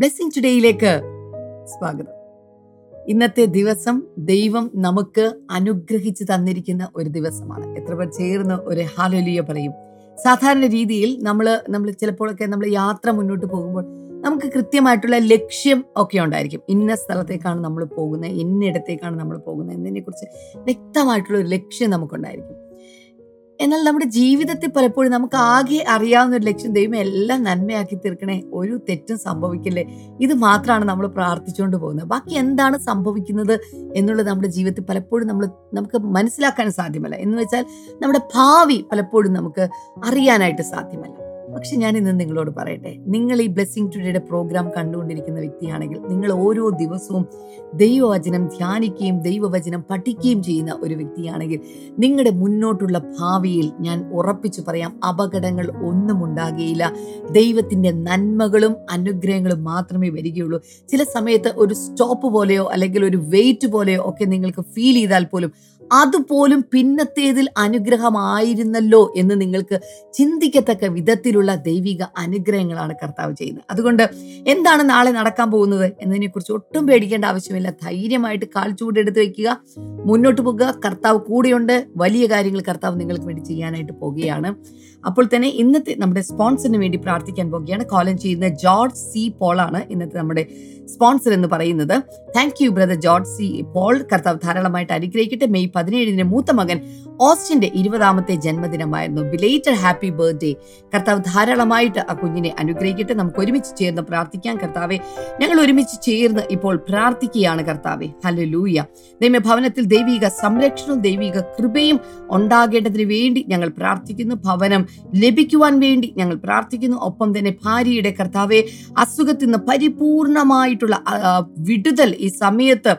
Blessing ടുഡേയിലേക്ക് സ്വാഗതം. ഇന്നത്തെ ദിവസം ദൈവം നമുക്ക് അനുഗ്രഹിച്ച് തന്നിരിക്കുന്ന ഒരു ദിവസമാണ്. എത്ര പേർ ചേർന്ന് ഒരു ഹല്ലേലൂയ പറയും? സാധാരണ രീതിയിൽ നമ്മൾ ചിലപ്പോഴൊക്കെ നമ്മൾ യാത്ര മുന്നോട്ട് പോകുമ്പോൾ നമുക്ക് കൃത്യമായിട്ടുള്ള ലക്ഷ്യം ഒക്കെ ഉണ്ടായിരിക്കും. ഇന്ന സ്ഥലത്തേക്കാണ് നമ്മൾ പോകുന്നത്, ഇന്നിടത്തേക്കാണ് നമ്മൾ പോകുന്നത് എന്നതിനെക്കുറിച്ച് വ്യക്തമായിട്ടുള്ള ഒരു ലക്ഷ്യം നമുക്കുണ്ടായിരിക്കും. എന്നാൽ നമ്മുടെ ജീവിതത്തിൽ പലപ്പോഴും നമുക്ക് ആകെ അറിയാവുന്ന ഒരു ലക്ഷ്യം, ദൈവം എല്ലാം നന്മയാക്കി തീർക്കണേ, ഒരു തെറ്റും സംഭവിക്കില്ലേ, ഇത് മാത്രമാണ് നമ്മൾ പ്രാർത്ഥിച്ചുകൊണ്ട് പോകുന്നത്. ബാക്കി എന്താണ് സംഭവിക്കുന്നത് എന്നുള്ളത് നമ്മുടെ ജീവിതത്തിൽ പലപ്പോഴും നമുക്ക് മനസ്സിലാക്കാൻ സാധ്യമല്ല. എന്ന് വെച്ചാൽ നമ്മുടെ ഭാവി പലപ്പോഴും നമുക്ക് അറിയാനായിട്ട് സാധ്യമല്ല. പക്ഷെ ഞാനിന്ന് നിങ്ങളോട് പറയട്ടെ, നിങ്ങൾ ഈ ബ്ലെസ്സിംഗ് ടുഡേയുടെ പ്രോഗ്രാം കണ്ടുകൊണ്ടിരിക്കുന്ന വ്യക്തിയാണെങ്കിൽ നിങ്ങൾ ഓരോ ദിവസവും ദൈവവചനം ധ്യാനിക്കുകയും ദൈവവചനം പഠിക്കുകയും ചെയ്യുന്ന ഒരു വ്യക്തിയാണെങ്കിൽ നിങ്ങളുടെ മുന്നോട്ടുള്ള ഭാവിയിൽ ഞാൻ ഉറപ്പിച്ചു പറയാം, അപകടങ്ങൾ ഒന്നും ഉണ്ടാകുകയില്ല. ദൈവത്തിൻ്റെ നന്മകളും അനുഗ്രഹങ്ങളും മാത്രമേ വരികയുള്ളൂ. ചില സമയത്ത് ഒരു സ്റ്റോപ്പ് പോലെയോ അല്ലെങ്കിൽ ഒരു വെയിറ്റ് പോലെയോ ഒക്കെ നിങ്ങൾക്ക് ഫീൽ ചെയ്താൽ പോലും അതുപോലും പിന്നത്തേതിൽ അനുഗ്രഹമായിരുന്നല്ലോ എന്ന് നിങ്ങൾക്ക് ചിന്തിക്കത്തക്ക വിധത്തിലുള്ള ദൈവിക അനുഗ്രഹങ്ങളാണ് കർത്താവ് ചെയ്യുന്നത്. അതുകൊണ്ട് എന്താണ് നാളെ നടക്കാൻ പോകുന്നത് എന്നതിനെക്കുറിച്ച് ഒട്ടും പേടിക്കേണ്ട ആവശ്യമില്ല. ധൈര്യമായിട്ട് കാൽ ചൂടെടുത്ത് വയ്ക്കുക, മുന്നോട്ട് പോകുക. കർത്താവ് കൂടെയുണ്ട്. വലിയ കാര്യങ്ങൾ കർത്താവ് നിങ്ങൾക്ക് വേണ്ടി ചെയ്യാനായിട്ട് പോകുകയാണ്. അപ്പോൾ തന്നെ ഇന്നത്തെ നമ്മുടെ സ്പോൺസറിന് വേണ്ടി പ്രാർത്ഥിക്കാൻ പോകുകയാണ്. കോളൻ ചെയ്യുന്ന ജോർജ് സി പോൾ ആണ് ഇന്നത്തെ നമ്മുടെ സ്പോൺസർ എന്ന് പറയുന്നത്. Thank you brother George C Paul. കർത്താവ് ധാരാളമായിട്ട് അനുഗ്രഹിക്കട്ടെ. മെയ് 17 മൂത്ത മകൻ ഓസ്റ്റിന്റെ 20ാമത്തെ ജന്മദിനമായിരുന്നു. Belated happy birthday. കർത്താവ് ധാരാളമായിട്ട് ആ കുഞ്ഞിനെ അനുഗ്രഹിക്കട്ടെ. നമുക്ക് ഒരുമിച്ച് ചേർന്ന് പ്രാർത്ഥിക്കാം. കർത്താവെ, ഞങ്ങൾ ഒരുമിച്ച് ചേർന്ന് ഇപ്പോൾ പ്രാർത്ഥിക്കുകയാണ്. കർത്താവെ, ഹല്ലേലൂയ. ദൈവഭവനത്തിൽ ദൈവിക സംരക്ഷണവും ദൈവിക കൃപയും ഉണ്ടാകേണ്ടതിന് വേണ്ടി ഞങ്ങൾ പ്രാർത്ഥിക്കുന്നു. ഭവനം ലഭിക്കുവാൻ വേണ്ടി ഞങ്ങൾ പ്രാർത്ഥിക്കുന്നു. ഒപ്പം തന്നെ ഭാര്യയുടെ കർത്താവെ അസുഖത്തിൽ നിന്ന് പരിപൂർണമായിട്ടുള്ള വിടുതൽ ഈ സമയത്ത്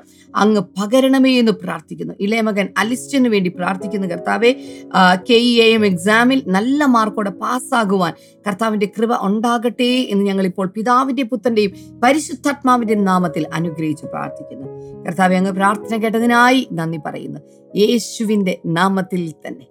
അങ്ങ് പകരണമേ എന്ന് പ്രാർത്ഥിക്കുന്നു. ഇളയമകൻ അലിസ്റ്റന് വേണ്ടി പ്രാർത്ഥിക്കുന്നു. കർത്താവെ, KEAM എക്സാമിൽ നല്ല മാർക്കോടെ പാസ്സാകുവാൻ കർത്താവിൻ്റെ കൃപ ഉണ്ടാകട്ടെ എന്ന് ഞങ്ങളിപ്പോൾ പിതാവിൻ്റെ പുത്രൻ്റെയും പരിശുദ്ധാത്മാവിൻ്റെ നാമത്തിൽ അനുഗ്രഹിച്ച് പ്രാർത്ഥിക്കുന്നു. കർത്താവെ, അങ്ങ് പ്രാർത്ഥന കേട്ടതിനായി നന്ദി പറയുന്നു. യേശുവിൻ്റെ നാമത്തിൽ തന്നെ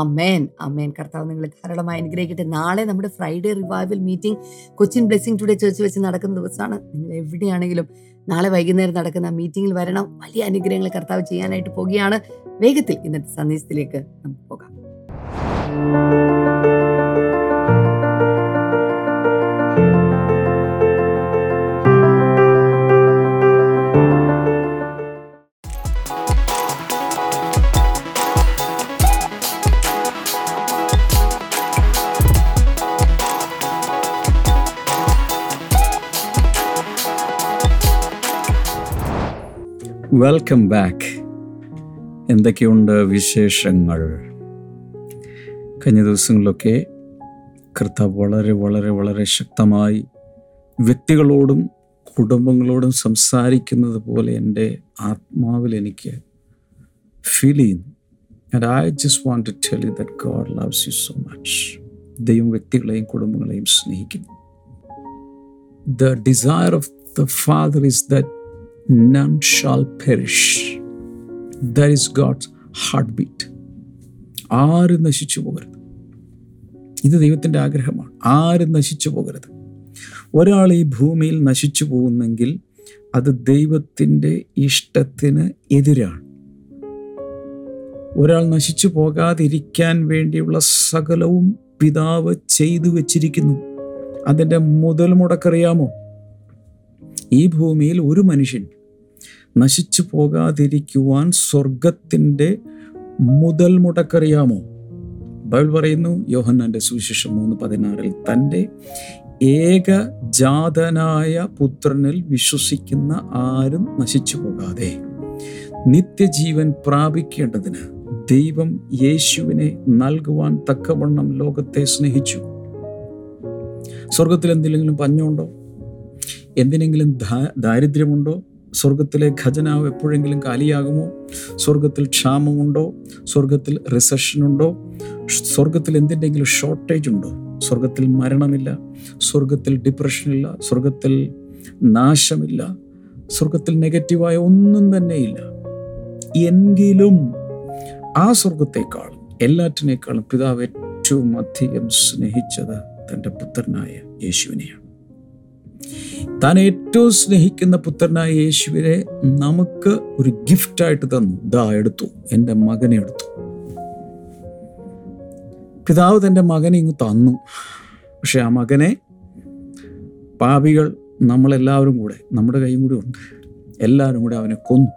ആമേൻ, ആമേൻ. കർത്താവ് നിങ്ങളെ ധാരാളമായി അനുഗ്രഹിക്കട്ടെ. നാളെ നമ്മുടെ Friday revival meeting Cochin blessing today church വെച്ച് നടക്കുന്ന ദിവസമാണ്. നിങ്ങൾ എവിടെയാണെങ്കിലും നാളെ വൈകുന്നേരം നടക്കുന്ന മീറ്റിങ്ങിൽ വരണം. വലിയ അനുഗ്രഹങ്ങൾ കർത്താവ് ചെയ്യാനായിട്ട് പോകുകയാണ്. വേഗത്തിൽ ഇന്നത്തെ സന്ദേശത്തിലേക്ക് നമുക്ക് പോകാം. Welcome back. എന്തൊക്കെയുണ്ട് വിശേഷങ്ങൾ? കഴിഞ്ഞ ദിവസങ്ങളിലൊക്കെ കർത്താവ് വളരെ വളരെ വളരെ ശക്തമായി വ്യക്തികളോടും കുടുംബങ്ങളോടും സംസാരിക്കുന്നത് പോലെ എൻ്റെ ആത്മാവിൽ എനിക്ക് ഫീൽ ചെയ്യുന്നു. And I just want to tell you that God loves you so much. ദൈവം വ്യക്തികളെയും കുടുംബങ്ങളെയും സ്നേഹിക്കുന്നു. The desire of the father is that none shall perish. That is God's heartbeat. ആരും നശിച്ചു പോകരുത്. ഇത് ദൈവത്തിൻ്റെ ആഗ്രഹമാണ്. ആരും നശിച്ചു പോകരുത്. ഒരാൾ ഈ ഭൂമിയിൽ നശിച്ചു പോകുന്നെങ്കിൽ അത് ദൈവത്തിൻ്റെ ഇഷ്ടത്തിന് എതിരാണ്. ഒരാൾ നശിച്ചു പോകാതിരിക്കാൻ വേണ്ടിയുള്ള സകലവും പിതാവ് ചെയ്തു വച്ചിരിക്കുന്നു. അതിൻ്റെ മുതൽ മുടക്കറിയാമോ? ഈ ഭൂമിയിൽ ഒരു മനുഷ്യൻ നശിച്ചു പോകാതിരിക്കുവാൻ സ്വർഗത്തിൻ്റെ മുതൽ മുടക്കറിയാമോ? ബൈബിൾ പറയുന്നു, യോഹന്നാൻ്റെ സുവിശേഷം 3:16, തൻ്റെ ഏകജാതനായ പുത്രനിൽ വിശ്വസിക്കുന്ന ആരും നശിച്ചു പോകാതെ നിത്യജീവൻ പ്രാപിക്കേണ്ടതിന് ദൈവം യേശുവിനെ നൽകുവാൻ തക്കവണ്ണം ലോകത്തെ സ്നേഹിച്ചു. സ്വർഗത്തിൽ എന്തിലെങ്കിലും പഞ്ഞുണ്ടോ? എന്തിനെങ്കിലും ദാരിദ്ര്യമുണ്ടോ? സ്വർഗത്തിലെ ഖജനാവ് എപ്പോഴെങ്കിലും കാലിയാകുമോ? സ്വർഗത്തിൽ ക്ഷാമമുണ്ടോ? സ്വർഗത്തിൽ റിസഷനുണ്ടോ? സ്വർഗത്തിൽ എന്തിൻ്റെങ്കിലും ഷോർട്ടേജ് ഉണ്ടോ? സ്വർഗത്തിൽ മരണമില്ല, സ്വർഗത്തിൽ ഡിപ്രഷനില്ല, സ്വർഗത്തിൽ നാശമില്ല, സ്വർഗത്തിൽ നെഗറ്റീവായ ഒന്നും തന്നെയില്ല. എങ്കിലും ആ സ്വർഗത്തെക്കാളും എല്ലാറ്റിനേക്കാളും പിതാവ് ഏറ്റവും അധികം സ്നേഹിച്ചത് തൻ്റെ പുത്രനായ യേശുവിനെയാണ്. താൻ ഏറ്റവും സ്നേഹിക്കുന്ന പുത്രനായ യേശുവിനെ നമുക്ക് ഒരു ഗിഫ്റ്റായിട്ട് തന്നു. ദാ എടുത്തു, എൻ്റെ മകനെ എടുത്തു. പിതാവ് തൻ്റെ മകനെ ഇങ്ങ് തന്നു. പക്ഷെ ആ മകനെ പാപികൾ നമ്മളെല്ലാവരും കൂടെ, നമ്മുടെ കൈയും കൂടി ഉണ്ട്, എല്ലാവരും കൂടെ അവനെ കൊന്നു.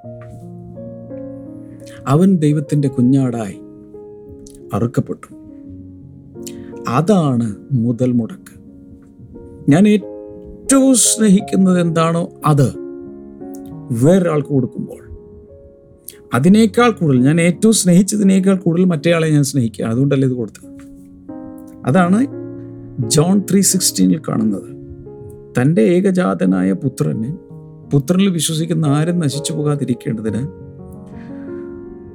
അവൻ ദൈവത്തിൻ്റെ കുഞ്ഞാടായി അറുക്കപ്പെട്ടു. അതാണ് മുതൽ മുടക്ക്. ഞാൻ ഏറ്റവും സ്നേഹിക്കുന്നത് എന്താണോ അത് വേറൊരാൾക്ക് കൊടുക്കുമ്പോൾ അതിനേക്കാൾ കൂടുതൽ, ഞാൻ ഏറ്റവും സ്നേഹിച്ചതിനേക്കാൾ കൂടുതൽ മറ്റേയാളെ ഞാൻ സ്നേഹിക്കുക. അതുകൊണ്ടല്ലേ ഇത് കൊടുത്തത്. അതാണ് ജോൺ 3:16 കാണുന്നത്. തൻ്റെ ഏകജാതനായ പുത്രനിൽ വിശ്വസിക്കുന്ന ആരും നശിച്ചു പോകാതിരിക്കേണ്ടതിന്,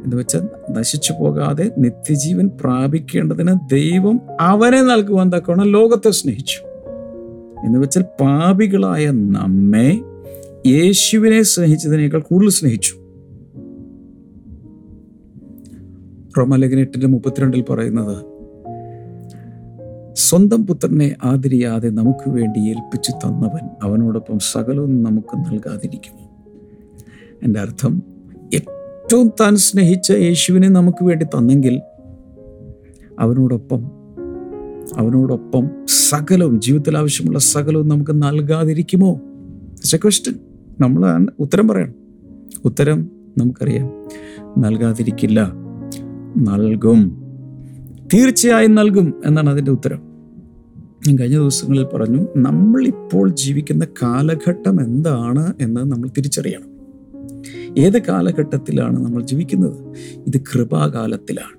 എന്ന് വെച്ചാൽ നശിച്ചു പോകാതെ നിത്യജീവൻ പ്രാപിക്കേണ്ടതിന് ദൈവം അവനെ നൽകുവാൻ തക്കവണ്ണം ലോകത്തെ സ്നേഹിച്ചു. എന്ന് വെച്ചാൽ പാപികളായ നമ്മെ യേശുവിനെ സ്നേഹിച്ചതിനേക്കാൾ കൂടുതൽ സ്നേഹിച്ചു. റോമലേഖനം 8:32 പറയുന്നത്, സ്വന്തം പുത്രനെ ആദരിയാതെ നമുക്ക് വേണ്ടി ഏൽപ്പിച്ചു തന്നവൻ അവനോടൊപ്പം സകലവും നമുക്ക് നൽകാതിരിക്കുമോ? എൻ്റെ അർത്ഥം, ഏറ്റവും താൻ സ്നേഹിച്ച യേശുവിനെ നമുക്ക് വേണ്ടി തന്നെങ്കിൽ അവനോടൊപ്പം സകലവും, ജീവിതത്തിൽ ആവശ്യമുള്ള സകലവും നമുക്ക് നൽകാതിരിക്കുമോ? It's a question. നമ്മൾ ഉത്തരം പറയണം. ഉത്തരം നമുക്കറിയാം, നൽകാതിരിക്കില്ല, നൽകും, തീർച്ചയായും നൽകും എന്നാണ് അതിൻ്റെ ഉത്തരം. ഞാൻ കഴിഞ്ഞ ദിവസങ്ങളിൽ പറഞ്ഞു, നമ്മളിപ്പോൾ ജീവിക്കുന്ന കാലഘട്ടം എന്താണ് എന്ന് നമ്മൾ തിരിച്ചറിയണം. ഏത് കാലഘട്ടത്തിലാണ് നമ്മൾ ജീവിക്കുന്നത്? ഇത് കൃപാകാലത്തിലാണ്.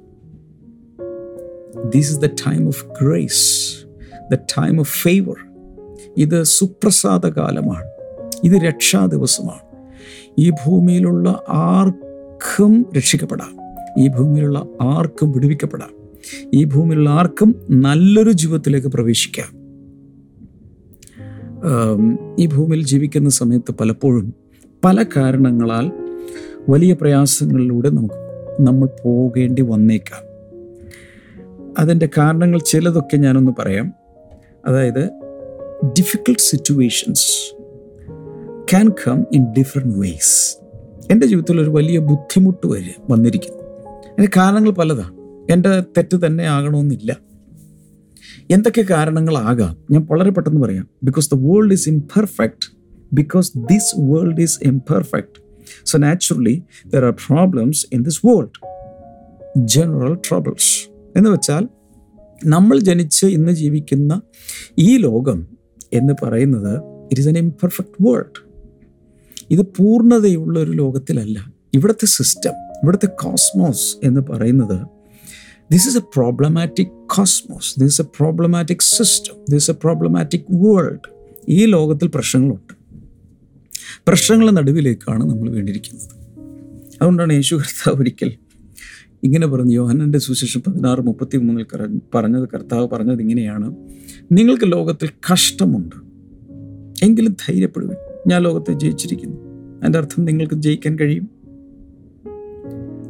This is the time of grace, the time of favour. ഇത് സുപ്രസാദ കാലമാണ്, ഇത് രക്ഷാ ദിവസമാണ്. ഈ ഭൂമിയിലുള്ള ആർക്കും രക്ഷിക്കപ്പെടാം, ഈ ഭൂമിയിലുള്ള ആർക്കും വിടുവിക്കപ്പെടാം, ഈ ഭൂമിയിലുള്ള ആർക്കും നല്ലൊരു ജീവിതത്തിലേക്ക് പ്രവേശിക്കാം. ഈ ഭൂമിയിൽ ജീവിക്കുന്ന സമയത്ത് പലപ്പോഴും പല കാരണങ്ങളാൽ വലിയ പ്രയാസങ്ങളിലൂടെ നമ്മൾ പോകേണ്ടി വന്നേക്കാം. അതിൻ്റെ കാരണങ്ങൾ ചിലതൊക്കെ ഞാനൊന്ന് പറയാം. അതായത്, difficult situations can come in different ways. എൻ്റെ ജീവിതത്തിൽ ഒരു വലിയ ബുദ്ധിമുട്ട് വന്നിരിക്കുന്നു. അതിൻ്റെ കാരണങ്ങൾ പലതാണ്. എൻ്റെ തെറ്റ് തന്നെ ആകണമെന്നില്ല. എന്തൊക്കെ കാരണങ്ങളാകാം? ഞാൻ വളരെ പെട്ടെന്ന് പറയാം. Because the world is imperfect. Because this world is imperfect, so naturally there are problems in this world, general troubles. എന്ന് വെച്ചാൽ നമ്മൾ ജനിച്ച് ഇന്ന് ജീവിക്കുന്ന ഈ ലോകം എന്ന് പറയുന്നത് it is an imperfect world. ഇത് പൂർണ്ണതയുള്ള ഒരു ലോകത്തിലല്ല. ഇവിടുത്തെ സിസ്റ്റം, ഇവിടുത്തെ കോസ്മോസ് എന്ന് പറയുന്നത്, this is a problematic cosmos, this is a problematic system, this is a problematic world. ഈ ലോകത്തിൽ പ്രശ്നങ്ങളുണ്ട്. പ്രശ്നങ്ങളുടെ നടുവിലേക്കാണ് നമ്മൾ വീണിരിക്കുന്നത്. അതുകൊണ്ടാണ് യേശു കർത്താവ് ഒരിക്കൽ ഇങ്ങനെ പറഞ്ഞു, യോഹന്നാന്റെ സുവിശേഷം 16:33 പറഞ്ഞത്, കർത്താവ് പറഞ്ഞത് ഇങ്ങനെയാണ്, നിങ്ങൾക്ക് ലോകത്തിൽ കഷ്ടമുണ്ട്, എങ്കിലും ധൈര്യപ്പെടുവിൻ, ഞാൻ ലോകത്തെ ജയിച്ചിരിക്കുന്നു. എൻ്റെ അർത്ഥം, നിങ്ങൾക്ക് ജയിക്കാൻ കഴിയും.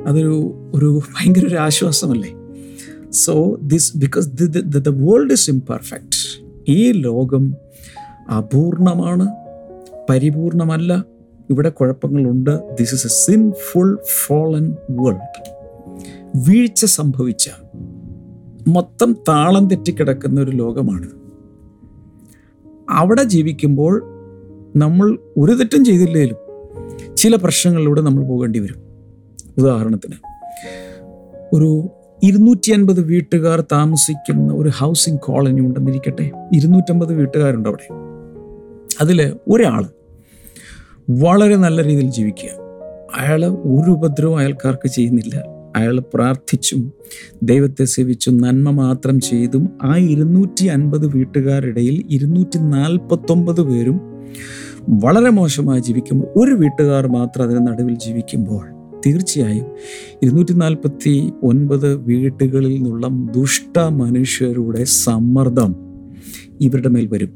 അതൊരു ഭയങ്കര ഒരു ആശ്വാസമല്ലേ? So this because the world is imperfect. ഈ ലോകം അപൂർണമാണ്, പരിപൂർണമല്ല, ഇവിടെ കുഴപ്പങ്ങളുണ്ട്. This is a sinful fallen world. വീഴ്ച സംഭവിച്ച, മൊത്തം താളം തെറ്റിക്കിടക്കുന്ന ഒരു ലോകമാണിത്. അവിടെ ജീവിക്കുമ്പോൾ നമ്മൾ ഒരു തെറ്റും ചെയ്തില്ലേലും ചില പ്രശ്നങ്ങളിലൂടെ നമ്മൾ പോകേണ്ടി വരും. ഉദാഹരണത്തിന്, ഒരു 250 വീട്ടുകാർ താമസിക്കുന്ന ഒരു ഹൗസിംഗ് കോളനി ഉണ്ടെന്നിരിക്കട്ടെ. 250 വീട്ടുകാരുണ്ട് അവിടെ. അതിൽ ഒരാൾ വളരെ നല്ല രീതിയിൽ ജീവിക്കുക, അയാൾ ഒരു ഉപദ്രവം അയാൾക്കാർക്ക് ചെയ്യുന്നില്ല, അയാൾ പ്രാർത്ഥിച്ചും ദൈവത്തെ സേവിച്ചും നന്മ മാത്രം ചെയ്തും ആ 250 വീട്ടുകാരിടയിൽ 249 പേരും വളരെ മോശമായി ജീവിക്കുമ്പോൾ ഒരു വീട്ടുകാർ മാത്രം അതിന് നടുവിൽ ജീവിക്കുമ്പോൾ തീർച്ചയായും 249 വീട്ടുകളിൽ നിന്നുള്ള ദുഷ്ട മനുഷ്യരുടെ സമ്മർദ്ദം ഇവരുടെ മേൽ വരും.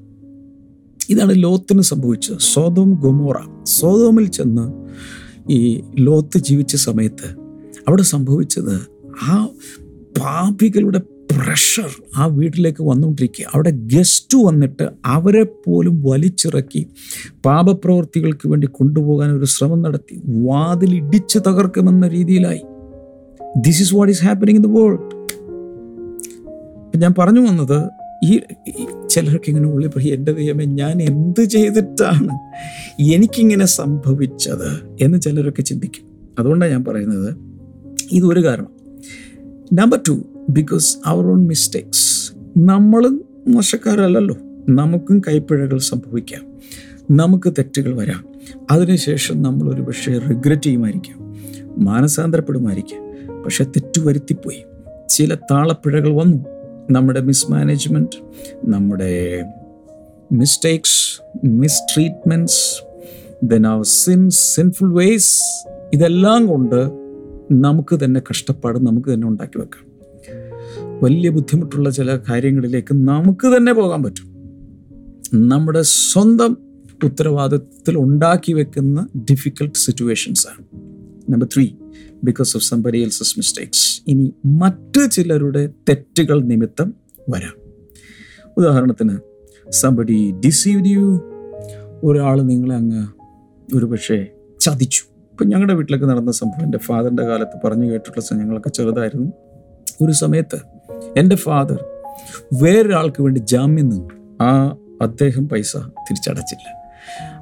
ഇതാണ് ലോത്തിന് സംഭവിച്ചത്. സോതോം ഗൊമോറ, സോതോമിൽ ചെന്ന് ഈ ലോത്ത് ജീവിച്ച സമയത്ത് അവിടെ സംഭവിച്ചത്, ആ പാപികളുടെ പ്രഷർ ആ വീട്ടിലേക്ക് വന്നുകൊണ്ടിരിക്കുക. അവിടെ ഗസ്റ്റ് വന്നിട്ട് അവരെ പോലും വലിച്ചിറക്കി പാപപ്രവൃത്തികൾക്ക് വേണ്ടി കൊണ്ടുപോകാൻ ഒരു ശ്രമം നടത്തി. വാതിലിടിച്ച് തകർക്കുമെന്ന രീതിയിലായി. This is what is happening in the world. ഞാൻ പറഞ്ഞു വന്നത് ഈ ചിലർക്ക് ഇങ്ങനെ ഉള്ളിൽ പറയും, എൻ്റെ ദൈവമേ ഞാൻ എന്ത് ചെയ്തിട്ടാണ് എനിക്കിങ്ങനെ സംഭവിച്ചത് എന്ന് ചിലരൊക്കെ ചിന്തിക്കും. അതുകൊണ്ടാണ് ഞാൻ പറയുന്നത്. ഇതൊരു കാരണം. Number 2, because our own mistakes. നമ്മളും മോശക്കാരല്ലല്ലോ, നമുക്കും കൈപ്പിഴകൾ സംഭവിക്കാം, നമുക്ക് തെറ്റുകൾ വരാം. അതിനുശേഷം നമ്മളൊരു പക്ഷേ റിഗ്രറ്റ് ചെയ്യുമായിരിക്കാം, മാനസാന്തരപ്പെടുമായിരിക്കാം. പക്ഷെ തെറ്റുവരുത്തിപ്പോയി, ചില താളപ്പിഴകൾ വന്നു, നമ്മുടെ മിസ്മാനേജ്മെൻറ്റ്, നമ്മുടെ mistakes, mistreatments, then our sins, sinful ways, ഇതെല്ലാം കൊണ്ട് നമുക്ക് തന്നെ കഷ്ടപ്പാട് നമുക്ക് തന്നെ ഉണ്ടാക്കി വെക്കാം. വലിയ ബുദ്ധിമുട്ടുള്ള ചില കാര്യങ്ങളിലേക്ക് നമുക്ക് തന്നെ പോകാൻ പറ്റും. നമ്മുടെ സ്വന്തം ഉത്തരവാദിത്വത്തിൽ ഉണ്ടാക്കി വെക്കുന്ന ഡിഫിക്കൽട്ട് സിറ്റുവേഷൻസാണ്. Number 3, because of somebody else's mistakes. ഇനി മറ്റ് ചിലരുടെ തെറ്റുകൾ നിമിത്തം വരാം. ഉദാഹരണത്തിന്, സംബഡി ഡിസീവ്ഡ് യു. ഒരാൾ നിങ്ങളെ അങ്ങ് ഒരു പക്ഷേ ചതിച്ചു. ഇപ്പം ഞങ്ങളുടെ വീട്ടിലൊക്കെ നടന്ന സംഭവം എൻ്റെ ഫാദറിൻ്റെ കാലത്ത് പറഞ്ഞു കേട്ടിട്ടുള്ള ഞങ്ങളൊക്കെ ചെറുതായിരുന്നു. ഒരു സമയത്ത് എൻ്റെ ഫാദർ വേറൊരാൾക്ക് വേണ്ടി ജാമ്യം നിന്നു. അദ്ദേഹം പൈസ തിരിച്ചടച്ചില്ല.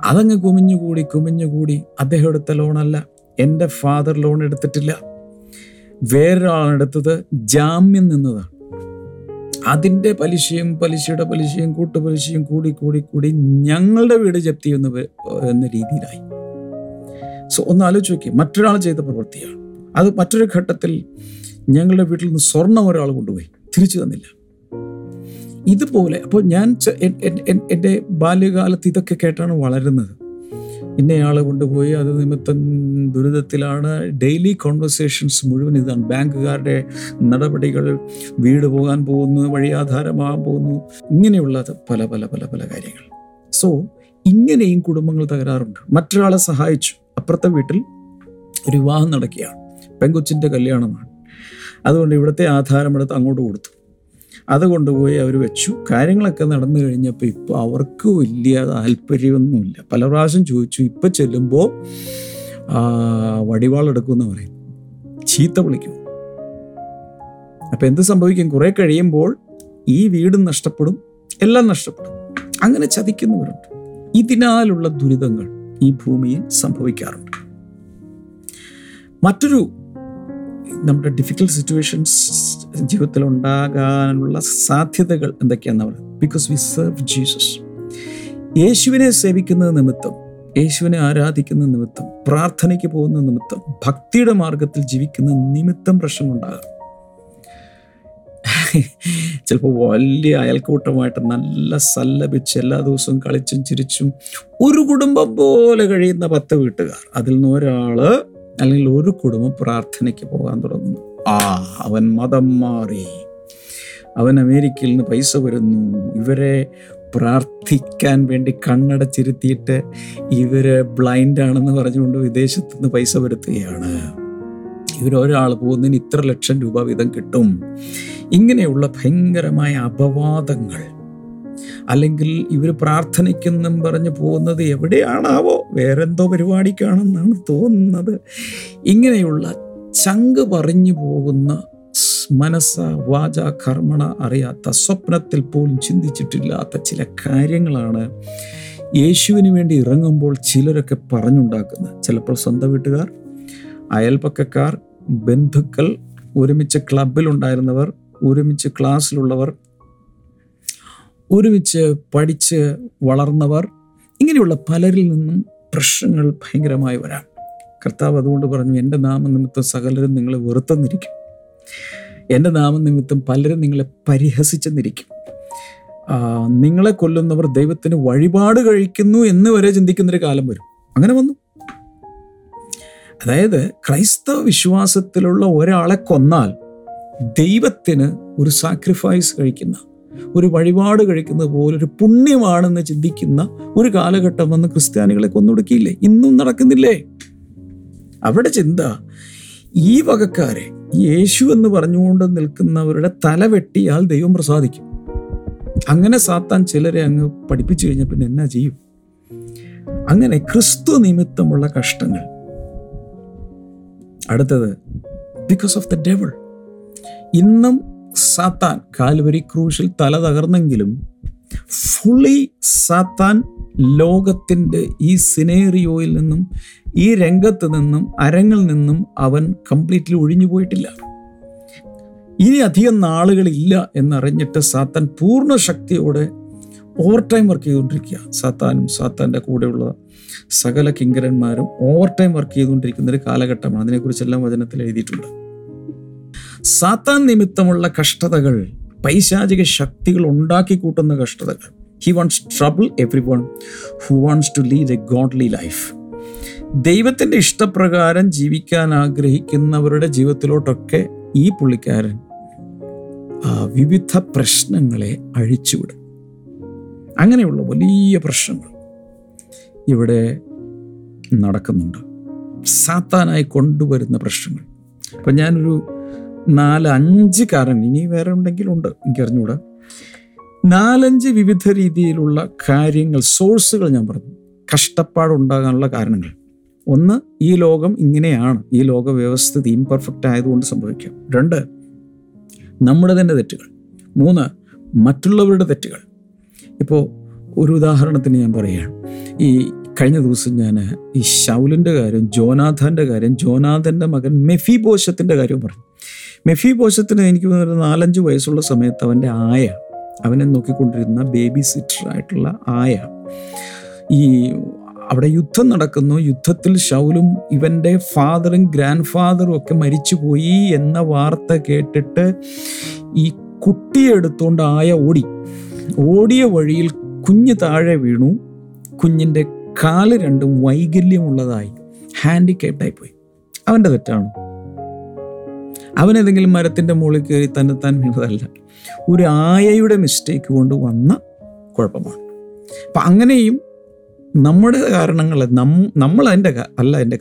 അതങ്ങ് കുമിഞ്ഞുകൂടി അദ്ദേഹം എടുത്ത ലോണല്ല, എൻ്റെ ഫാദർ ലോൺ എടുത്തിട്ടില്ല, വേറൊരാളെടുത്തത് ജാമ്യം നിന്നതാണ്. അതിൻ്റെ പലിശയുടെ പലിശയും കൂട്ടുപലിശയും കൂടി ഞങ്ങളുടെ വീട് ജപ്തി എന്ന രീതിയിലായി. സോ ഒന്ന് ആലോചിച്ച് നോക്കി, മറ്റൊരാൾ ചെയ്ത പ്രവൃത്തിയാണ് അത്. മറ്റൊരു ഘട്ടത്തിൽ ഞങ്ങളുടെ വീട്ടിൽ നിന്ന് സ്വർണം ഒരാൾ കൊണ്ടുപോയി, തിരിച്ചു തന്നില്ല. ഇതുപോലെ അപ്പോൾ ഞാൻ എൻ്റെ ബാല്യകാലത്ത് ഇതൊക്കെ കേട്ടാണ് വളരുന്നത്. ഇന്നയാൾ കൊണ്ടുപോയി, അത് നിമിത്തം ദുരിതത്തിലാണ്. ഡെയിലി കോൺവെർസേഷൻസ് മുഴുവൻ ഇതാണ്. ബാങ്കുകാരുടെ നടപടികൾ, വീട് പോകാൻ പോകുന്നു, വഴിയാധാരമാകാൻ പോകുന്നു, ഇങ്ങനെയുള്ള പല കാര്യങ്ങൾ. സോ ഇങ്ങനെയും കുടുംബങ്ങൾ തകരാറുണ്ട്. മറ്റൊരാളെ സഹായിച്ചു. അപ്പുറത്തെ വീട്ടിൽ ഒരു വിവാഹം നടക്കുകയാണ്, പെങ്കൊച്ചിൻ്റെ കല്യാണമാണ്. അതുകൊണ്ട് ഇവിടുത്തെ ആധാരമെടുത്ത് അങ്ങോട്ട് കൊടുത്തു, അത് കൊണ്ടുപോയി അവർ വെച്ചു. കാര്യങ്ങളൊക്കെ നടന്നു കഴിഞ്ഞപ്പോൾ ഇപ്പോൾ അവർക്ക് വലിയ താല്പര്യമൊന്നുമില്ല. പല പ്രാവശ്യം ചോദിച്ചു. ഇപ്പം ചെല്ലുമ്പോൾ വടിവാളെടുക്കുമെന്ന് പറയും, ചീത്ത വിളിക്കും. അപ്പം എന്ത് സംഭവിക്കും? കുറേ കഴിയുമ്പോൾ ഈ വീടും നഷ്ടപ്പെടും, എല്ലാം നഷ്ടപ്പെടും. അങ്ങനെ ചതിക്കുന്നവരുണ്ട്. ഇതിനാലുള്ള ദുരിതങ്ങൾ ഈ ഭൂമിയിൽ സംഭവിക്കാറുണ്ട്. മറ്റൊരു നമ്മുടെ ഡിഫിക്കൽട്ട് സിറ്റുവേഷൻസ് ജീവിതത്തിൽ ഉണ്ടാകാനുള്ള സാധ്യതകൾ എന്തൊക്കെയാണെന്ന് പറയുന്നത്, ബിക്കോസ് വി സെർവ് ജീസസ്. യേശുവിനെ സേവിക്കുന്നത് നിമിത്തം, യേശുവിനെ ആരാധിക്കുന്ന നിമിത്തം, പ്രാർത്ഥനയ്ക്ക് പോകുന്ന നിമിത്തം, ഭക്തിയുടെ മാർഗത്തിൽ ജീവിക്കുന്ന നിമിത്തം പ്രശ്നമുണ്ടാകാം. ചിലപ്പോൾ വലിയ അയൽക്കൂട്ടമായിട്ട് നല്ല സല്ലപിച്ച് എല്ലാ ദിവസവും കളിച്ചും ചിരിച്ചും ഒരു കുടുംബം പോലെ കഴിയുന്ന 10 വീട്ടുകാർ, അതിൽ നിന്ന് ഒരാൾ അല്ലെങ്കിൽ ഒരു കുടുംബം പ്രാർത്ഥനയ്ക്ക് പോകാൻ തുടങ്ങുന്നു. അവൻ മതം മാറി, അവൻ അമേരിക്കയിൽ നിന്ന് പൈസ വരുന്നു, ഇവരെ പ്രാർത്ഥിക്കാൻ വേണ്ടി കണ്ണടച്ചിരുത്തിയിട്ട് ഇവര് ബ്ലൈൻഡാണെന്ന് പറഞ്ഞുകൊണ്ട് വിദേശത്തു നിന്ന് പൈസ വരുത്തുകയാണ്, ഇവരൊരാൾ പോകുന്നതിന് ഇത്ര ലക്ഷം രൂപ വീതം കിട്ടും. ഇങ്ങനെയുള്ള ഭയങ്കരമായ അപവാദങ്ങൾ. അല്ലെങ്കിൽ ഇവർ പ്രാർത്ഥനയ്ക്കെന്നും പറഞ്ഞ് പോകുന്നത് എവിടെയാണാവോ, വേറെന്തോ പരിപാടിക്കാണെന്നാണ് തോന്നുന്നത്. ഇങ്ങനെയുള്ള ചങ്ക് പറഞ്ഞു പോകുന്ന മനസ്സ വാച കർമ്മണ അറിയാത്ത, സ്വപ്നത്തിൽ പോലും ചിന്തിച്ചിട്ടില്ലാത്ത ചില കാര്യങ്ങളാണ് യേശുവിന് വേണ്ടി ഇറങ്ങുമ്പോൾ ചിലരൊക്കെ പറഞ്ഞുണ്ടാക്കുന്നത്. ചിലപ്പോൾ സ്വന്തം വീട്ടുകാർ, അയൽപ്പക്കക്കാർ, ബന്ധുക്കൾ, ഒരുമിച്ച് ക്ലബിലുണ്ടായിരുന്നവർ, ഒരുമിച്ച് ക്ലാസ്സിലുള്ളവർ, ഒരുമിച്ച് പഠിച്ച് വളർന്നവർ, ഇങ്ങനെയുള്ള പലരിൽ നിന്നും പ്രശ്നങ്ങൾ ഭയങ്കരമായി വരാം. കർത്താവ് അതുകൊണ്ട് പറഞ്ഞു, എൻ്റെ നാമനിമിത്തം സകലരും നിങ്ങളെ വെറുത്തെന്നിരിക്കും, എൻ്റെ നാമനിമിത്തം പലരും നിങ്ങളെ പരിഹസിച്ചെന്നിരിക്കും, നിങ്ങളെ കൊല്ലുന്നവർ ദൈവത്തിന് വഴിപാട് കഴിക്കുന്നു എന്ന് വരെ ചിന്തിക്കുന്നൊരു കാലം വരും. അങ്ങനെ വന്നു. അതായത് ക്രൈസ്തവ വിശ്വാസത്തിലുള്ള ഒരാളെ കൊന്നാൽ ദൈവത്തിന് ഒരു സാക്രിഫൈസ് കഴിക്കുന്ന, ഒരു വഴിപാട് കഴിക്കുന്നത് പോലൊരു പുണ്യമാണെന്ന് ചിന്തിക്കുന്ന ഒരു കാലഘട്ടം വന്ന് ക്രിസ്ത്യാനികളെ കൊന്നൊടുക്കിയില്ലേ? ഇന്നും നടക്കുന്നില്ലേ? അവിടെ ചിന്ത, ഈ വകക്കാരെ യേശു എന്ന് പറഞ്ഞുകൊണ്ട് നിൽക്കുന്നവരുടെ തലവെട്ടിയാൽ ദൈവം പ്രസാദിക്കും. അങ്ങനെ സാത്താൻ ചിലരെ അങ്ങ് പഠിപ്പിച്ചു കഴിഞ്ഞാൽ പിന്നെ എന്നാ ചെയ്യും? അങ്ങനെ ക്രിസ്തു നിമിത്തമുള്ള കഷ്ടങ്ങൾ. അടുത്തത് ബിക്കോസ് ഓഫ് ദ ഡെവിൾ. ഇന്നും സാത്താൻ കാൽവരി ക്രൂശിൽ തല തകർന്നെങ്കിലും ഫുള്ളി സാത്താൻ ലോകത്തിൻ്റെ ഈ സിനേറിയോയിൽ നിന്നും, ഈ രംഗത്ത് നിന്നും, അരങ്ങിൽ നിന്നും അവൻ കംപ്ലീറ്റ്ലി ഒഴിഞ്ഞു പോയിട്ടില്ല. ഇനി അധികം നാളുകളില്ല എന്നറിഞ്ഞിട്ട് സാത്താൻ പൂർണ്ണ ശക്തിയോടെ ഓവർ ടൈം വർക്ക് ചെയ്തുകൊണ്ടിരിക്കുക. സാത്താനും സാത്താൻ്റെ കൂടെയുള്ള സകല കിങ്കരന്മാരും ഓവർ ടൈം വർക്ക് ചെയ്തുകൊണ്ടിരിക്കുന്നൊരു കാലഘട്ടമാണ്. അതിനെക്കുറിച്ചെല്ലാം വചനത്തിൽ എഴുതിയിട്ടുണ്ട്. സാത്താൻ നിമിത്തമുള്ള കഷ്ടതകൾ, പൈശാചിക ശക്തികൾ ഉണ്ടാക്കി കൂട്ടുന്ന കഷ്ടതകൾ. He wants trouble everyone who wants to lead a godly life. ദൈവത്തിൻ്റെ ഇഷ്ടപ്രകാരം ജീവിക്കാൻ ആഗ്രഹിക്കുന്നവരുടെ ജീവിതത്തിലോട്ടൊക്കെ ഈ പുള്ളിക്കാരൻ വിവിധ പ്രശ്നങ്ങളെ അഴിച്ചുവിടും. അങ്ങനെയുള്ള വലിയ പ്രശ്നങ്ങൾ ഇവിടെ നടക്കുന്നുണ്ട്, സാത്താനായി കൊണ്ടുവരുന്ന പ്രശ്നങ്ങൾ. അപ്പം ഞാനൊരു 4-5 കാരണം, ഇനി വേറെ ഉണ്ടെങ്കിലുണ്ട് എനിക്കറിഞ്ഞൂടാ, 4-5 വിവിധ രീതിയിലുള്ള കാര്യങ്ങൾ, സോഴ്സുകൾ ഞാൻ പറഞ്ഞു, കഷ്ടപ്പാടുണ്ടാകാനുള്ള കാരണങ്ങൾ. ഒന്ന്, ഈ ലോകം ഇങ്ങനെയാണ്, ഈ ലോക വ്യവസ്ഥിതി ഇംപെർഫെക്റ്റ് ആയതുകൊണ്ട് സംഭവിക്കാം. 2, നമ്മുടെ തന്നെ തെറ്റുകൾ. 3, മറ്റുള്ളവരുടെ തെറ്റുകൾ. ഇപ്പോൾ ഒരു ഉദാഹരണത്തിന് ഞാൻ പറയുകയാണ്. ഈ കഴിഞ്ഞ ദിവസം ഞാൻ ഈ ശൗലിൻ്റെ കാര്യം, ജോനാഥൻ്റെ മകൻ മെഫിബോശത്തിൻ്റെ കാര്യവും പറഞ്ഞു. മെഫിബോശത്തിന് എനിക്ക് 4-5 വയസ്സുള്ള സമയത്ത് അവൻ്റെ ആയ, അവനെ നോക്കിക്കൊണ്ടിരുന്ന ബേബി സിറ്റർ ആയിട്ടുള്ള ആയ, ഈ അവിടെ യുദ്ധം നടക്കുന്നു, യുദ്ധത്തിൽ ശൗലും ഇവൻ്റെ ഫാദറും ഗ്രാൻഡ് ഫാദറും ഒക്കെ മരിച്ചുപോയി എന്ന വാർത്ത കേട്ടിട്ട് ഈ കുട്ടിയെ എടുത്തുകൊണ്ട് ആയ ഓടിയ വഴിയിൽ കുഞ്ഞ് താഴെ വീണു. കുഞ്ഞിൻ്റെ കാല് രണ്ടും വൈകല്യമുള്ളതായി, ഹാൻഡിക്കേപ്റ്റായി പോയി. അവൻ്റെ തെറ്റാണ്. അവനേതെങ്കിലും മരത്തിൻ്റെ മുകളിൽ കയറി തന്നെത്താൻ വീണതല്ല, ഒരു ആയയുടെ മിസ്റ്റേക്ക് കൊണ്ട് വന്ന കുഴപ്പമാണ്. അപ്പം അങ്ങനെയും നമ്മുടെ കാരണങ്ങൾ, നമ്മൾ അതിൻ്റെ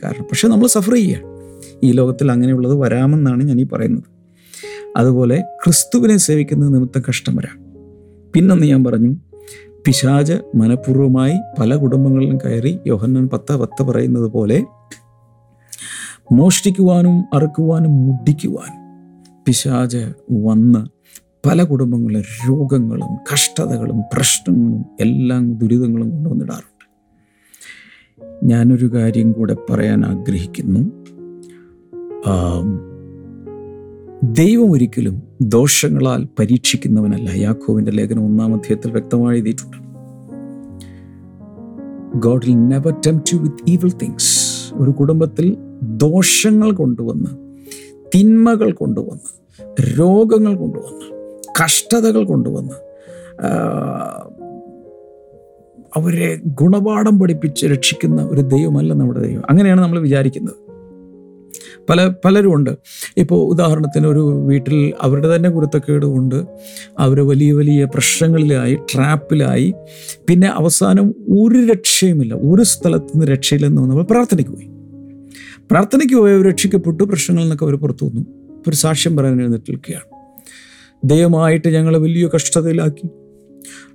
കാരണം, പക്ഷെ നമ്മൾ സഫർ ചെയ്യുക. ഈ ലോകത്തിൽ അങ്ങനെയുള്ളത് വരാമെന്നാണ് ഞാൻ ഈ പറയുന്നത്. അതുപോലെ ക്രിസ്തുവിനെ സേവിക്കുന്നത് നിമിത്തം കഷ്ടം വരാം. പിന്നൊന്ന് ഞാൻ പറഞ്ഞു, പിശാച് മനഃപൂർവ്വമായി പല കുടുംബങ്ങളിലും കയറി യോഹന്നാൻ 10:10 പറയുന്നത് പോലെ മോഷ്ടിക്കുവാനും അറുക്കുവാനും മുടിക്കുവാനും പിശാച് വന്ന് പല കുടുംബങ്ങളിലെ രോഗങ്ങളും കഷ്ടതകളും പ്രശ്നങ്ങളും എല്ലാം ദുരിതങ്ങളും കൊണ്ടുവന്നിടാറുണ്ട്. ഞാനൊരു കാര്യം കൂടെ പറയാൻ ആഗ്രഹിക്കുന്നു. ദൈവം ഒരിക്കലും ദോഷങ്ങളാൽ പരീക്ഷിക്കുന്നവനല്ല. യാക്കോബിൻ്റെ ലേഖനം 1-ാം അധ്യായത്തിൽ വ്യക്തമായി എഴുതിയിട്ടുണ്ട്. God will never tempt you with evil things. ഒരു കുടുംബത്തിൽ ദോഷങ്ങൾ കൊണ്ടുവന്ന്, തിന്മകൾ കൊണ്ടുവന്ന്, രോഗങ്ങൾ കൊണ്ടുവന്ന്, കഷ്ടതകൾ കൊണ്ടുവന്ന്, അവരെ ഗുണപാഠം പഠിപ്പിച്ച് രക്ഷിക്കുന്ന ഒരു ദൈവമല്ല നമ്മുടെ ദൈവം. അങ്ങനെയാണ് നമ്മൾ വിചാരിക്കുന്നത്. പലരും ഉണ്ട്. ഇപ്പോൾ ഉദാഹരണത്തിന് ഒരു വീട്ടിൽ അവരുടെ തന്നെ കുരുത്തക്കേട് കൊണ്ട് അവർ വലിയ വലിയ പ്രശ്നങ്ങളിലായി, ട്രാപ്പിലായി, പിന്നെ അവസാനം ഒരു രക്ഷയുമില്ല, ഒരു സ്ഥലത്തു നിന്ന് രക്ഷയില്ലെന്ന് നമ്മൾ പ്രാർത്ഥനയ്ക്ക് പോയി അവർ രക്ഷിക്കപ്പെട്ടു. പ്രശ്നങ്ങളിൽ നിന്നൊക്കെ അവർ പുറത്തു വന്നു. ഒരു സാക്ഷ്യം പറയാൻ എഴുന്നേറ്റിരിക്കുകയാണ്. ദൈവമായിട്ട് ഞങ്ങളെ വലിയ കഷ്ടതയിലാക്കി.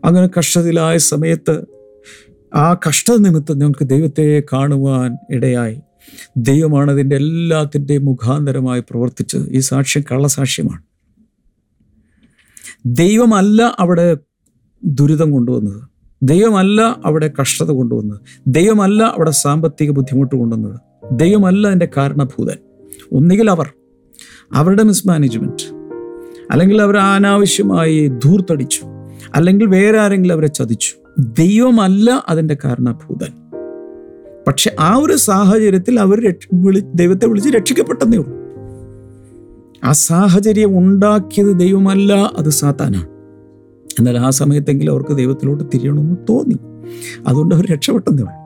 അങ്ങനെ കഷ്ടതയിലായ സമയത്ത് ആ കഷ്ടത നിമിത്തം ഞങ്ങൾക്ക് ദൈവത്തെ കാണുവാൻ ഇടയായി. ദൈവമാണ് അതിൻ്റെ എല്ലാത്തിൻ്റെയും മുഖാന്തരമായി പ്രവർത്തിച്ചത്. ഈ സാക്ഷ്യം കള്ളസാക്ഷ്യമാണ്. ദൈവമല്ല അവിടെ ദുരിതം കൊണ്ടുവന്നത്, ദൈവമല്ല അവിടെ കഷ്ടത കൊണ്ടുവന്നത്, ദൈവമല്ല അവിടെ സാമ്പത്തിക ബുദ്ധിമുട്ട് കൊണ്ടുവന്നത്, ദൈവമല്ല അതിൻ്റെ കാരണഭൂതൻ. ഒന്നുകിൽ അവരുടെ മിസ്മാനേജ്മെൻറ്റ്, അല്ലെങ്കിൽ അവർ അനാവശ്യമായി ധൂർത്തടിച്ചു, അല്ലെങ്കിൽ വേറെ ആരെങ്കിലും അവരെ ചതിച്ചു. ദൈവമല്ല അതിൻ്റെ കാരണഭൂതൻ. പക്ഷെ ആ ഒരു സാഹചര്യത്തിൽ അവർ ദൈവത്തെ വിളിച്ച് രക്ഷിക്കപ്പെട്ടെന്നേ ഉള്ളൂ. ആ സാഹചര്യം ഉണ്ടാക്കിയത് ദൈവമല്ല, അത് സാത്താനാണ്. എന്നാൽ ആ സമയത്തെങ്കിലും അവർക്ക് ദൈവത്തിലോട്ട് തിരിയണമെന്ന് തോന്നി, അതുകൊണ്ട് അവർ രക്ഷപ്പെട്ടെന്നേ ഉള്ളൂ.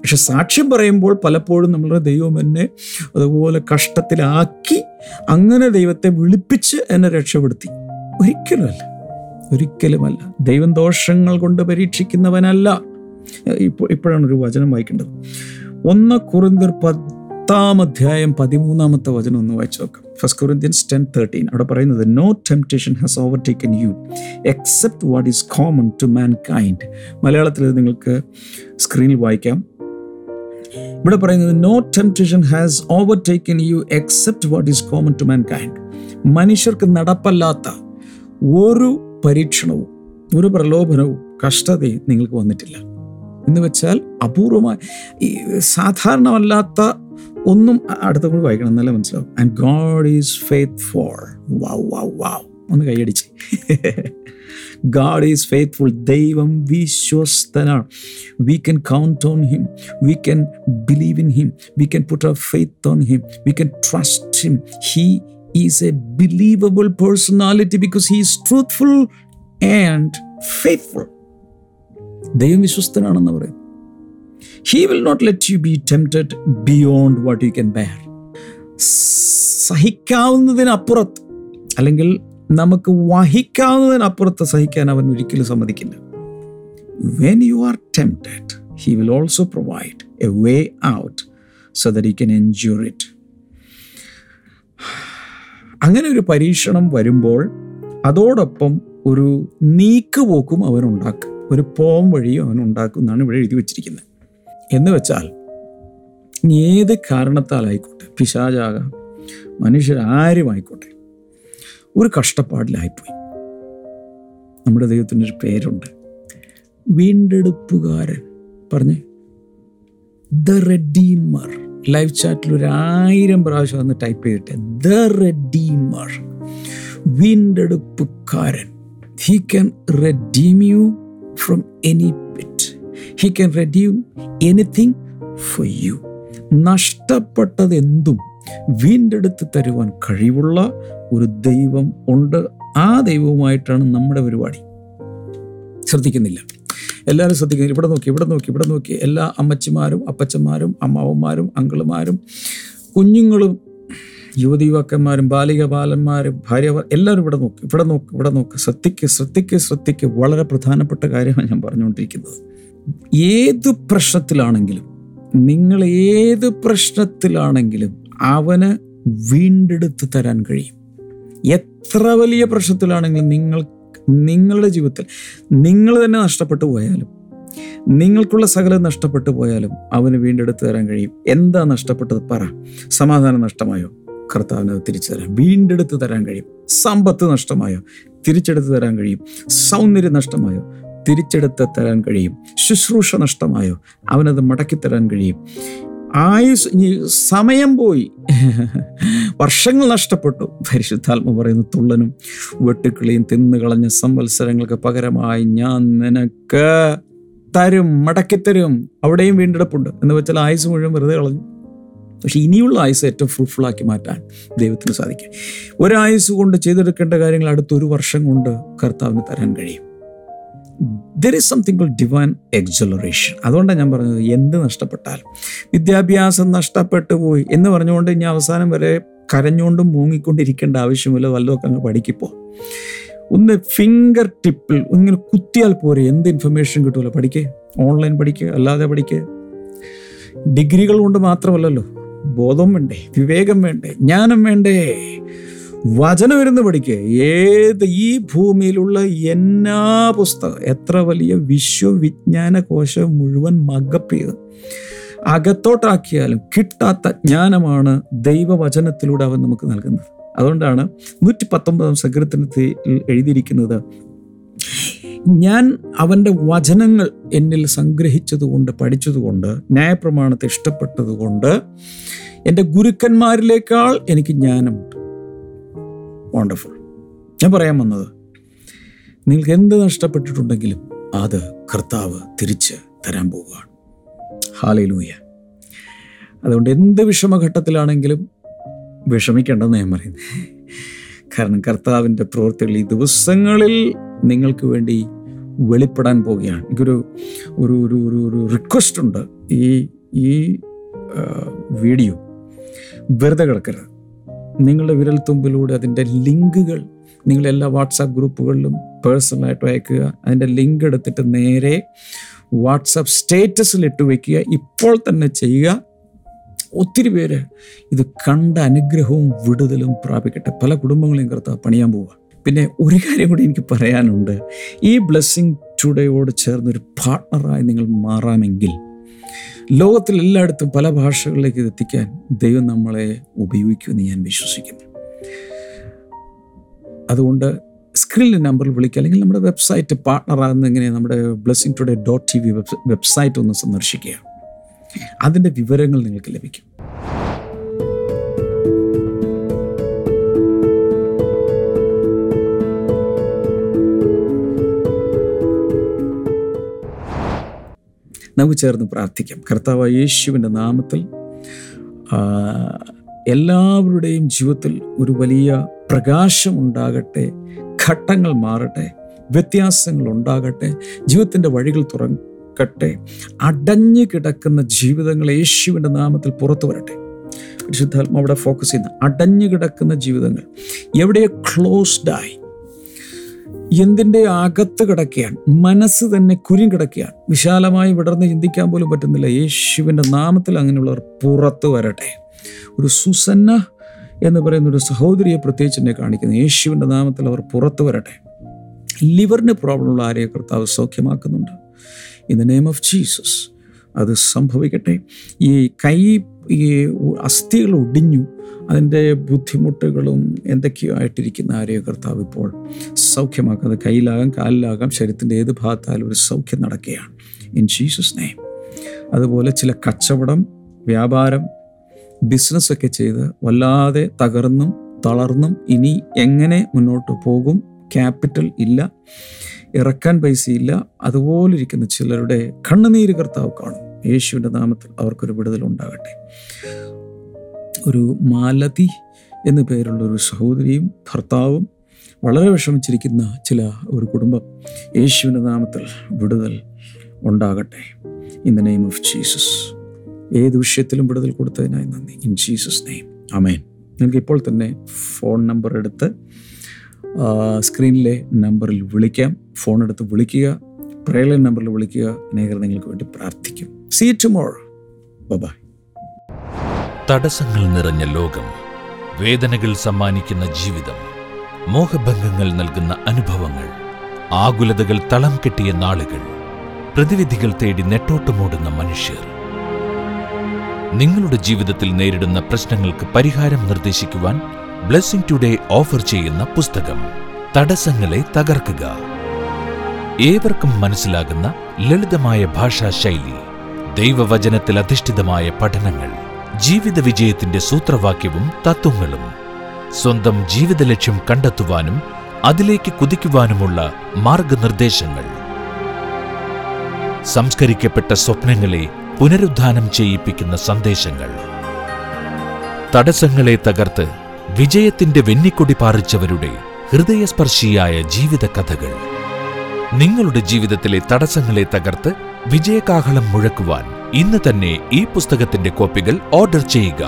പക്ഷെ സാക്ഷ്യം പറയുമ്പോൾ പലപ്പോഴും നമ്മൾ ദൈവം എന്നെ അതുപോലെ കഷ്ടത്തിലാക്കി, അങ്ങനെ ദൈവത്തെ വിളിപ്പിച്ച് എന്നെ രക്ഷപ്പെടുത്തി. ഒരിക്കലുമല്ല. ദൈവം ദോഷങ്ങൾ കൊണ്ട് പരീക്ഷിക്കുന്നവനല്ല. ഇപ്പോഴാണ് ഒരു വചനം വായിക്കേണ്ടത്. 1 Corinthians 10 10-ാം അധ്യായം 13-ാമത്തെ വചനം ഒന്ന് വായിച്ചു നോക്കാം. ഫസ്റ്റ് കൊരിന്ത്യൻസ് 10:13 അവിടെ പറയുന്നത്, no temptation has overtaken you except what is common to mankind. മലയാളത്തിൽ ഇത് നിങ്ങൾക്ക് സ്ക്രീനിൽ വായിക്കാം. ഇവിടെ പറയുന്നത്, no temptation has overtaken you except what is common to mankind. മനുഷ്യർക്ക് നടപ്പല്ലാത്ത ഒരു പരീക്ഷണവും ഒരു പ്രലോഭനവും കഷ്ടതയും നിങ്ങൾക്ക് വന്നിട്ടില്ല എന്ന് വെച്ചാൽ അപൂർവമായി ഈ സാധാരണമല്ലാത്ത ഒന്നും. അടുത്ത കൂടി വായിക്കണം എന്നാലും മനസ്സിലാവും. And God is faithful. Wow wow wow, ഒന്ന് കൈയടിച്ച്. God is faithful. Deivam vishwastana. We can count on him. We can believe in him. We can put our faith on him. We can trust him. He is a believable personality because he is truthful and faithful. ദൈവം വിശ്വസ്തനാണെന്ന് പറയും. He will not let you be tempted beyond what you can bear. സഹിക്കാവുന്നതിനപ്പുറത്ത് അല്ലെങ്കിൽ നമുക്ക് വഹിക്കാവുന്നതിനപ്പുറത്ത് സഹിക്കാൻ അവൻ ഒരിക്കലും സമ്മതിക്കില്ല. When you are tempted, he will also provide a way out so that you can endure it. അങ്ങനെ ഒരു പരീക്ഷണം വരുമ്പോൾ അതോടൊപ്പം ഒരു നീക്കുപോക്കും അവനുണ്ടാക്കും, ഒരു പോം വഴിയും അവനുണ്ടാക്കും എന്നാണ് ഇവിടെ എഴുതി വച്ചിരിക്കുന്നത്. എന്ന് വെച്ചാൽ ഏത് കാരണത്താലായിക്കോട്ടെ, പിശാചാകാം, മനുഷ്യരാരുമായിക്കോട്ടെ, ഒരു കഷ്ടപ്പാടിലായിപ്പോയി. നമ്മുടെ ദൈവത്തിനൊരു പേരുണ്ട്, വീണ്ടെടുപ്പുകാരൻ. പറഞ്ഞേ, ദ റെഡീമർ. ലൈവ് ചാറ്റിൽ 1000 പ്രാവശ്യം ഒന്ന് ടൈപ്പ് ചെയ്തിട്ട് ദ റെഡീമർ, വീണ്ടെടുപ്പുകാരൻ. He can redeem you from any pit. He can redeem anything for you. നഷ്ടപ്പെട്ടതെന്തും വീണ്ടെടുത്ത് തരുവാൻ കഴിവുള്ള ഒരു ദൈവം ഉണ്ട്. ആ ദൈവവുമായിട്ടാണ് നമ്മുടെ പരിപാടി. ശ്രദ്ധിക്കുന്നില്ല എല്ലാവരും, ശ്രദ്ധിക്കുന്നില്ല. ഇവിടെ നോക്കി എല്ലാ അമ്മച്ചിമാരും അപ്പച്ചന്മാരും അമ്മാവന്മാരും അങ്കിളുമാരും കുഞ്ഞുങ്ങളും യുവതീവാക്കന്മാരും ബാലിക ബാലന്മാരും ഭാര്യ എല്ലാവരും ഇവിടെ നോക്ക്. ശ്രദ്ധിക്ക്. വളരെ പ്രധാനപ്പെട്ട കാര്യമാണ് ഞാൻ പറഞ്ഞുകൊണ്ടിരിക്കുന്നത്. നിങ്ങൾ ഏത് പ്രശ്നത്തിലാണെങ്കിലും അവന് വീണ്ടെടുത്ത് തരാൻ കഴിയും. എത്ര വലിയ പ്രശ്നത്തിലാണെങ്കിലും നിങ്ങളുടെ ജീവിതത്തിൽ നിങ്ങൾ തന്നെ നഷ്ടപ്പെട്ടു പോയാലും, നിങ്ങൾക്കുള്ള സകലം നഷ്ടപ്പെട്ടു പോയാലും അവന് വീണ്ടെടുത്ത് തരാൻ കഴിയും. എന്താ നഷ്ടപ്പെട്ടത് പറ? സമാധാനം നഷ്ടമായോ? കർത്താവിന് തിരിച്ചു തരാം, വീണ്ടെടുത്ത് തരാൻ കഴിയും. സമ്പത്ത് നഷ്ടമായോ? തിരിച്ചെടുത്ത് തരാൻ കഴിയും. സൗന്ദര്യം നഷ്ടമായോ? തിരിച്ചെടുത്ത് തരാൻ കഴിയും. ശുശ്രൂഷ നഷ്ടമായോ? അവനത് മടക്കിത്തരാൻ കഴിയും. ആയുസ്, സമയം പോയി, വർഷങ്ങൾ നഷ്ടപ്പെട്ടു. പരിശുദ്ധാത്മ പറയുന്ന, തുള്ളനും വെട്ടുക്കിളിയും തിന്നുകളഞ്ഞ സംവത്സരങ്ങൾക്ക് പകരമായി ഞാൻ നിനക്ക് തരും, മടക്കിത്തരും. അവിടെയും വീണ്ടെടുപ്പുണ്ട്. എന്ന് വെച്ചാൽ ആയുസ് മുഴുവൻ വെറുതെ കളഞ്ഞു, പക്ഷെ ഇനിയുള്ള ആയുസ് ഏറ്റവും ഫ്രൂട്ട്ഫുള്ളാക്കി മാറ്റാൻ ദൈവത്തിന് സാധിക്കും. ഒരായുസ് കൊണ്ട് ചെയ്തെടുക്കേണ്ട കാര്യങ്ങൾ അടുത്തൊരു വർഷം കൊണ്ട് കർത്താവിന് തരാൻ കഴിയും. There is something called divine acceleration. അതുകൊണ്ടാണ് ഞാൻ പറഞ്ഞത്, എന്ത് നഷ്ടപ്പെട്ടാലും. വിദ്യാഭ്യാസം നഷ്ടപ്പെട്ടു പോയി എന്ന് പറഞ്ഞുകൊണ്ട് ഇനി അവസാനം വരെ കരഞ്ഞുകൊണ്ടും മൂങ്ങിക്കൊണ്ടിരിക്കേണ്ട ആവശ്യമില്ല. വല്ലതൊക്കെ അങ്ങ് പഠിക്കിപ്പോ ഒന്ന് ഫിംഗർ ടിപ്പിൽ ഇങ്ങനെ കുത്തിയാൽ പോരെ, എന്ത് ഇൻഫർമേഷൻ കിട്ടുമല്ലോ. പഠിക്കുക, ഓൺലൈൻ പഠിക്കുക, അല്ലാതെ പഠിക്കുക. ഡിഗ്രികൾ കൊണ്ട് മാത്രമല്ലല്ലോ, ബോധം വേണ്ടേ, വിവേകം വേണ്ടേ, ജ്ഞാനം വേണ്ടേ. വചനം ഇരുന്ന് പഠിക്കുക. ഈ ഭൂമിയിലുള്ള എന്നാ പുസ്തകം, എത്ര വലിയ വിശ്വവിജ്ഞാന കോശം മുഴുവൻ മഗപ്പ് ചെയ്ത് അകത്തോട്ടാക്കിയാലും കിട്ടാത്ത ജ്ഞാനമാണ് ദൈവവചനത്തിലൂടെ അവൻ നമുക്ക് നൽകുന്നത്. അതുകൊണ്ടാണ് 119 സങ്കീർത്തനത്തിൽ എഴുതിയിരിക്കുന്നത്, ഞാൻ അവൻ്റെ വചനങ്ങൾ എന്നിൽ സംഗ്രഹിച്ചതുകൊണ്ട്, പഠിച്ചതുകൊണ്ട്, ന്യായപ്രമാണത്തെ ഇഷ്ടപ്പെട്ടതുകൊണ്ട് എൻ്റെ ഗുരുക്കന്മാരിലേക്കാൾ എനിക്ക് ജ്ഞാനമുണ്ട്. വണ്ടർഫുൾ. ഞാൻ പറയാൻ വന്നത്, നിങ്ങൾക്ക് എന്ത് നഷ്ടപ്പെട്ടിട്ടുണ്ടെങ്കിലും അത് കർത്താവ് തിരിച്ച് തരാൻ പോവുകയാണ്. ഹല്ലേലൂയ. അതുകൊണ്ട് എന്ത് വിഷമഘട്ടത്തിലാണെങ്കിലും വിഷമിക്കേണ്ടെന്ന് ഞാൻ പറയുന്നത്. കാരണം കർത്താവിൻ്റെ പ്രവൃത്തികൾ ഈ ദിവസങ്ങളിൽ നിങ്ങൾക്ക് വേണ്ടി വെളിപ്പെടാൻ പോവുകയാണ്. എനിക്കൊരു ഒരു ഒരു ഒരു റിക്വസ്റ്റ് ഉണ്ട്. ഈ വീഡിയോ വെറുതെ കിടക്കരുത്. നിങ്ങളുടെ വിരൽത്തുമ്പിലൂടെ അതിൻ്റെ ലിങ്കുകൾ നിങ്ങളെല്ലാ വാട്സാപ്പ് ഗ്രൂപ്പുകളിലും പേഴ്സണലായിട്ട് അയക്കുക. അതിൻ്റെ ലിങ്ക് എടുത്തിട്ട് നേരെ വാട്സാപ്പ് സ്റ്റേറ്റസിൽ ഇട്ട് വയ്ക്കുക. ഇപ്പോൾ തന്നെ ചെയ്യുക. ഒത്തിരി പേര് ഇത് കണ്ട അനുഗ്രഹവും വിടുതലും പ്രാപിക്കട്ടെ. പല കുടുംബങ്ങളെയും കർത്താവ് പണിയാൻ പോവുക. പിന്നെ ഒരു കാര്യം കൂടി എനിക്ക് പറയാനുണ്ട്. ഈ ബ്ലെസ്സിങ് ടുഡേയോട് ചേർന്നൊരു പാർട്ണറായി നിങ്ങൾ മാറാമെങ്കിൽ ലോകത്തിൽ എല്ലായിടത്തും പല ഭാഷകളിലേക്ക് എത്തിക്കാൻ ദൈവം നമ്മളെ ഉപയോഗിക്കുമെന്ന് ഞാൻ വിശ്വസിക്കുന്നു. അതുകൊണ്ട് സ്ക്രീനിലെ നമ്പറിൽ വിളിക്കുക, അല്ലെങ്കിൽ നമ്മുടെ വെബ്സൈറ്റ് പാർട്ണറാകുന്ന എങ്ങനെ, നമ്മുടെ blessingtoday.tv വെബ്സൈറ്റ് ഒന്ന് സന്ദർശിക്കുക. അതിൻ്റെ വിവരങ്ങൾ നിങ്ങൾക്ക് ലഭിക്കും. നമുക്ക് ചേർന്ന് പ്രാർത്ഥിക്കാം. കർത്താവായ യേശുവിൻ്റെ നാമത്തിൽ എല്ലാവരുടെയും ജീവിതത്തിൽ ഒരു വലിയ പ്രകാശമുണ്ടാകട്ടെ, ഘട്ടങ്ങൾ മാറട്ടെ, വ്യത്യാസങ്ങൾ ഉണ്ടാകട്ടെ, ജീവിതത്തിൻ്റെ വഴികൾ തുറക്കട്ടെ, അടഞ്ഞു കിടക്കുന്ന ജീവിതങ്ങൾ യേശുവിൻ്റെ നാമത്തിൽ പുറത്തു വരട്ടെ. പരിശുദ്ധാത്മാവിടെ ഫോക്കസ് ചെയ്യുന്ന അടഞ്ഞു കിടക്കുന്ന ജീവിതങ്ങൾ എവിടെയോ ക്ലോസ്ഡായി എന്തിൻ്റെ അകത്ത് കിടക്കുകയാണ്, മനസ്സ് തന്നെ കുരുങ്ങിക്കിടക്കുകയാണ്, വിശാലമായി വിടർന്ന് ചിന്തിക്കാൻ പോലും പറ്റുന്നില്ല, യേശുവിൻ്റെ നാമത്തിൽ അങ്ങനെയുള്ളവർ പുറത്ത് വരട്ടെ. ഒരു സുസന്ന എന്ന് പറയുന്ന ഒരു സഹോദരിയെ പ്രത്യേകിച്ച് എന്നെ കാണിക്കുന്നു. യേശുവിൻ്റെ നാമത്തിൽ അവർ പുറത്ത് വരട്ടെ. ലിവറിന് പ്രോബ്ലമുള്ള ആരെയെ കർത്താവ് സൗഖ്യമാക്കുന്നുണ്ട്. In the name of Jesus അത് സംഭവിക്കട്ടെ. ഈ കൈ ഈ അസ്ഥികൾ ഒടിഞ്ഞു അതിൻ്റെ ബുദ്ധിമുട്ടുകളും എന്തൊക്കെയോ ആയിട്ടിരിക്കുന്ന ആരെയോ കർത്താവ് ഇപ്പോൾ സൗഖ്യമാക്കുന്നത്. കയ്യിലാകാം, കാലിലാകാം, ശരീരത്തിൻ്റെ ഏത് ഭാഗത്താലും ഒരു സൗഖ്യം നടക്കുകയാണ് ഇൻ ജീസസ് നെയിം. അതുപോലെ ചില കച്ചവടം, വ്യാപാരം, ബിസിനസ്സൊക്കെ ചെയ്ത് വല്ലാതെ തകർന്നും തളർന്നും ഇനി എങ്ങനെ മുന്നോട്ട് പോകും, ക്യാപിറ്റൽ ഇല്ല, ഇറക്കാൻ പൈസയില്ല, അതുപോലെ ഇരിക്കുന്ന ചിലരുടെ കണ്ണുനീര് കർത്താവ് കാണും. യേശുവിൻ്റെ നാമത്തിൽ അവർക്കൊരു വിടുതലുണ്ടാകട്ടെ. ഒരു മാലതി എന്നു പേരുള്ളൊരു സഹോദരിയും ഭർത്താവും വളരെ വിഷമിച്ചിരിക്കുന്ന ചില ഒരു കുടുംബം യേശുവിൻ്റെ നാമത്തിൽ വിടുതൽ ഉണ്ടാകട്ടെ in the name of Jesus. ഏത് വിഷയത്തിലും വിടുതൽ കൊടുത്തതിനായി നന്ദി ഇൻ ജീസസ് നെയിം, ആമേൻ. നിങ്ങൾക്ക് ഇപ്പോൾ തന്നെ ഫോൺ നമ്പർ എടുത്ത് സ്ക്രീനിലെ നമ്പറിൽ വിളിക്കാം. ഫോൺ എടുത്ത് വിളിക്കുക, പ്രേയർ നമ്പറിൽ വിളിക്കുക. അനേകർ നിങ്ങൾക്ക് വേണ്ടി പ്രാർത്ഥിക്കും. See you tomorrow. Bye-bye. തടസ്സങ്ങൾ നിറഞ്ഞ ലോകം, വേദനകൾ സമ്മാനിക്കുന്ന ജീവിതം, മോഹഭംഗങ്ങൾ നൽകുന്ന അനുഭവങ്ങൾ, ആകുലതകൾ തളം കെട്ടിയ നാളുകൾ, പ്രതിവിധികൾ തേടി നെട്ടോട്ടമോടുന്ന മനുഷ്യർ. നിങ്ങളുടെ ജീവിതത്തിൽ നേരിടുന്ന പ്രശ്നങ്ങൾക്ക് പരിഹാരം നിർദ്ദേശിക്കുവാൻ ബ്ലെസ്സിംഗ് ടുഡേ ഓഫർ ചെയ്യുന്ന പുസ്തകം തടസ്സങ്ങളെ തകർക്കുക. ഏവർക്കും മനസ്സിലാകുന്ന ലളിതമായ ഭാഷാശൈലി, ദൈവവചനത്തിൽ അധിഷ്ഠിതമായ പഠനങ്ങൾ, ജീവിത വിജയത്തിന്റെ സൂത്രവാക്യവും തത്വങ്ങളും, സ്വന്തം ജീവിത ലക്ഷ്യം കണ്ടെത്തുവാനും അതിലേക്ക് കുതിക്കുവാനുമുള്ള മാർഗനിർദ്ദേശങ്ങൾ, സംസ്കരിക്കപ്പെട്ട സ്വപ്നങ്ങളെ പുനരുദ്ധാനം ചെയ്യിപ്പിക്കുന്ന സന്ദേശങ്ങൾ. തടസ്സങ്ങളെ തകർത്ത് വിജയത്തിന്റെ വെന്നിക്കൊടി പാറിച്ചവരുടെ ഹൃദയസ്പർശിയായ ജീവിത കഥകൾ. നിങ്ങളുടെ ജീവിതത്തിലെ തടസ്സങ്ങളെ തകർത്ത് വിജയകാഹളം മുഴക്കുവാൻ ഇന്ന് തന്നെ ഈ പുസ്തകത്തിന്റെ കോപ്പികൾ ഓർഡർ ചെയ്യുക.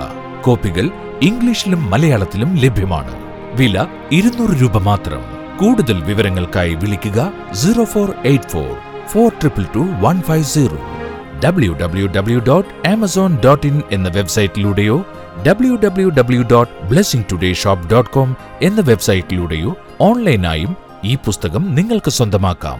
കോപ്പികൾ ഇംഗ്ലീഷിലും മലയാളത്തിലും ലഭ്യമാണ്. വില 200 രൂപ മാത്രം. കൂടുതൽ വിവരങ്ങൾക്കായി വിളിക്കുക 04844222 150 www.amazon.in എന്ന വെബ്സൈറ്റിലൂടെയോ www.blessingtodayshop.com എന്ന വെബ്സൈറ്റിലൂടെയോ ഓൺലൈനായും ഈ പുസ്തകം നിങ്ങൾക്ക് സ്വന്തമാക്കാം.